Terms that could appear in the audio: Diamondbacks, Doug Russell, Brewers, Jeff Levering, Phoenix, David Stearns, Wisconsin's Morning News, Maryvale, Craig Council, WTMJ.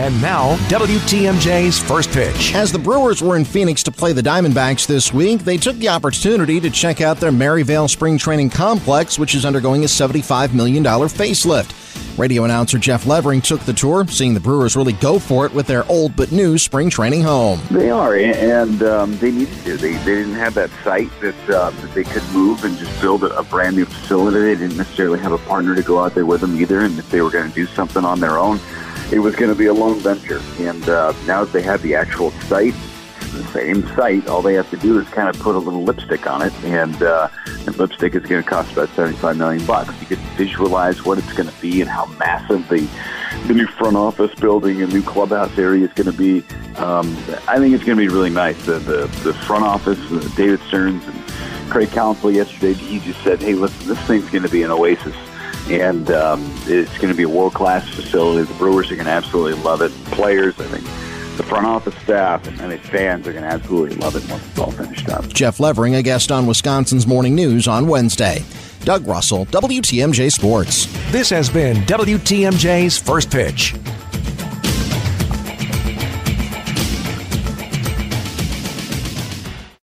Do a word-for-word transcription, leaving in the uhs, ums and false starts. And now, W T M J's First Pitch. As the Brewers were in Phoenix to play the Diamondbacks this week, they took the opportunity to check out their Maryvale spring training complex, which is undergoing a seventy-five million dollars facelift. Radio announcer Jeff Levering took the tour, seeing the Brewers really go for it with their old but new spring training home. They are, and um, they needed to. They, they didn't have that site that, uh, that they could move and just build a, a brand new facility. They didn't necessarily have a partner to go out there with them either, and if they were going to do something on their own, it was going to be a lone venture. And uh, now that they have the actual site, the same site, all they have to do is kind of put a little lipstick on it, and uh, and lipstick is going to cost about seventy-five million bucks. You can visualize what it's going to be and how massive the the new front office building and new clubhouse area is going to be. Um, I think it's going to be really nice. The the, the front office, uh, David Stearns and Craig Council yesterday, he just said, "Hey, listen, this thing's going to be an oasis." And um, it's going to be a world-class facility. The Brewers are going to absolutely love it. Players, I think, the front office staff, and the fans are going to absolutely love it once it's all finished up. Jeff Levering, a guest on Wisconsin's Morning News on Wednesday. Doug Russell, W T M J Sports. This has been W T M J's First Pitch.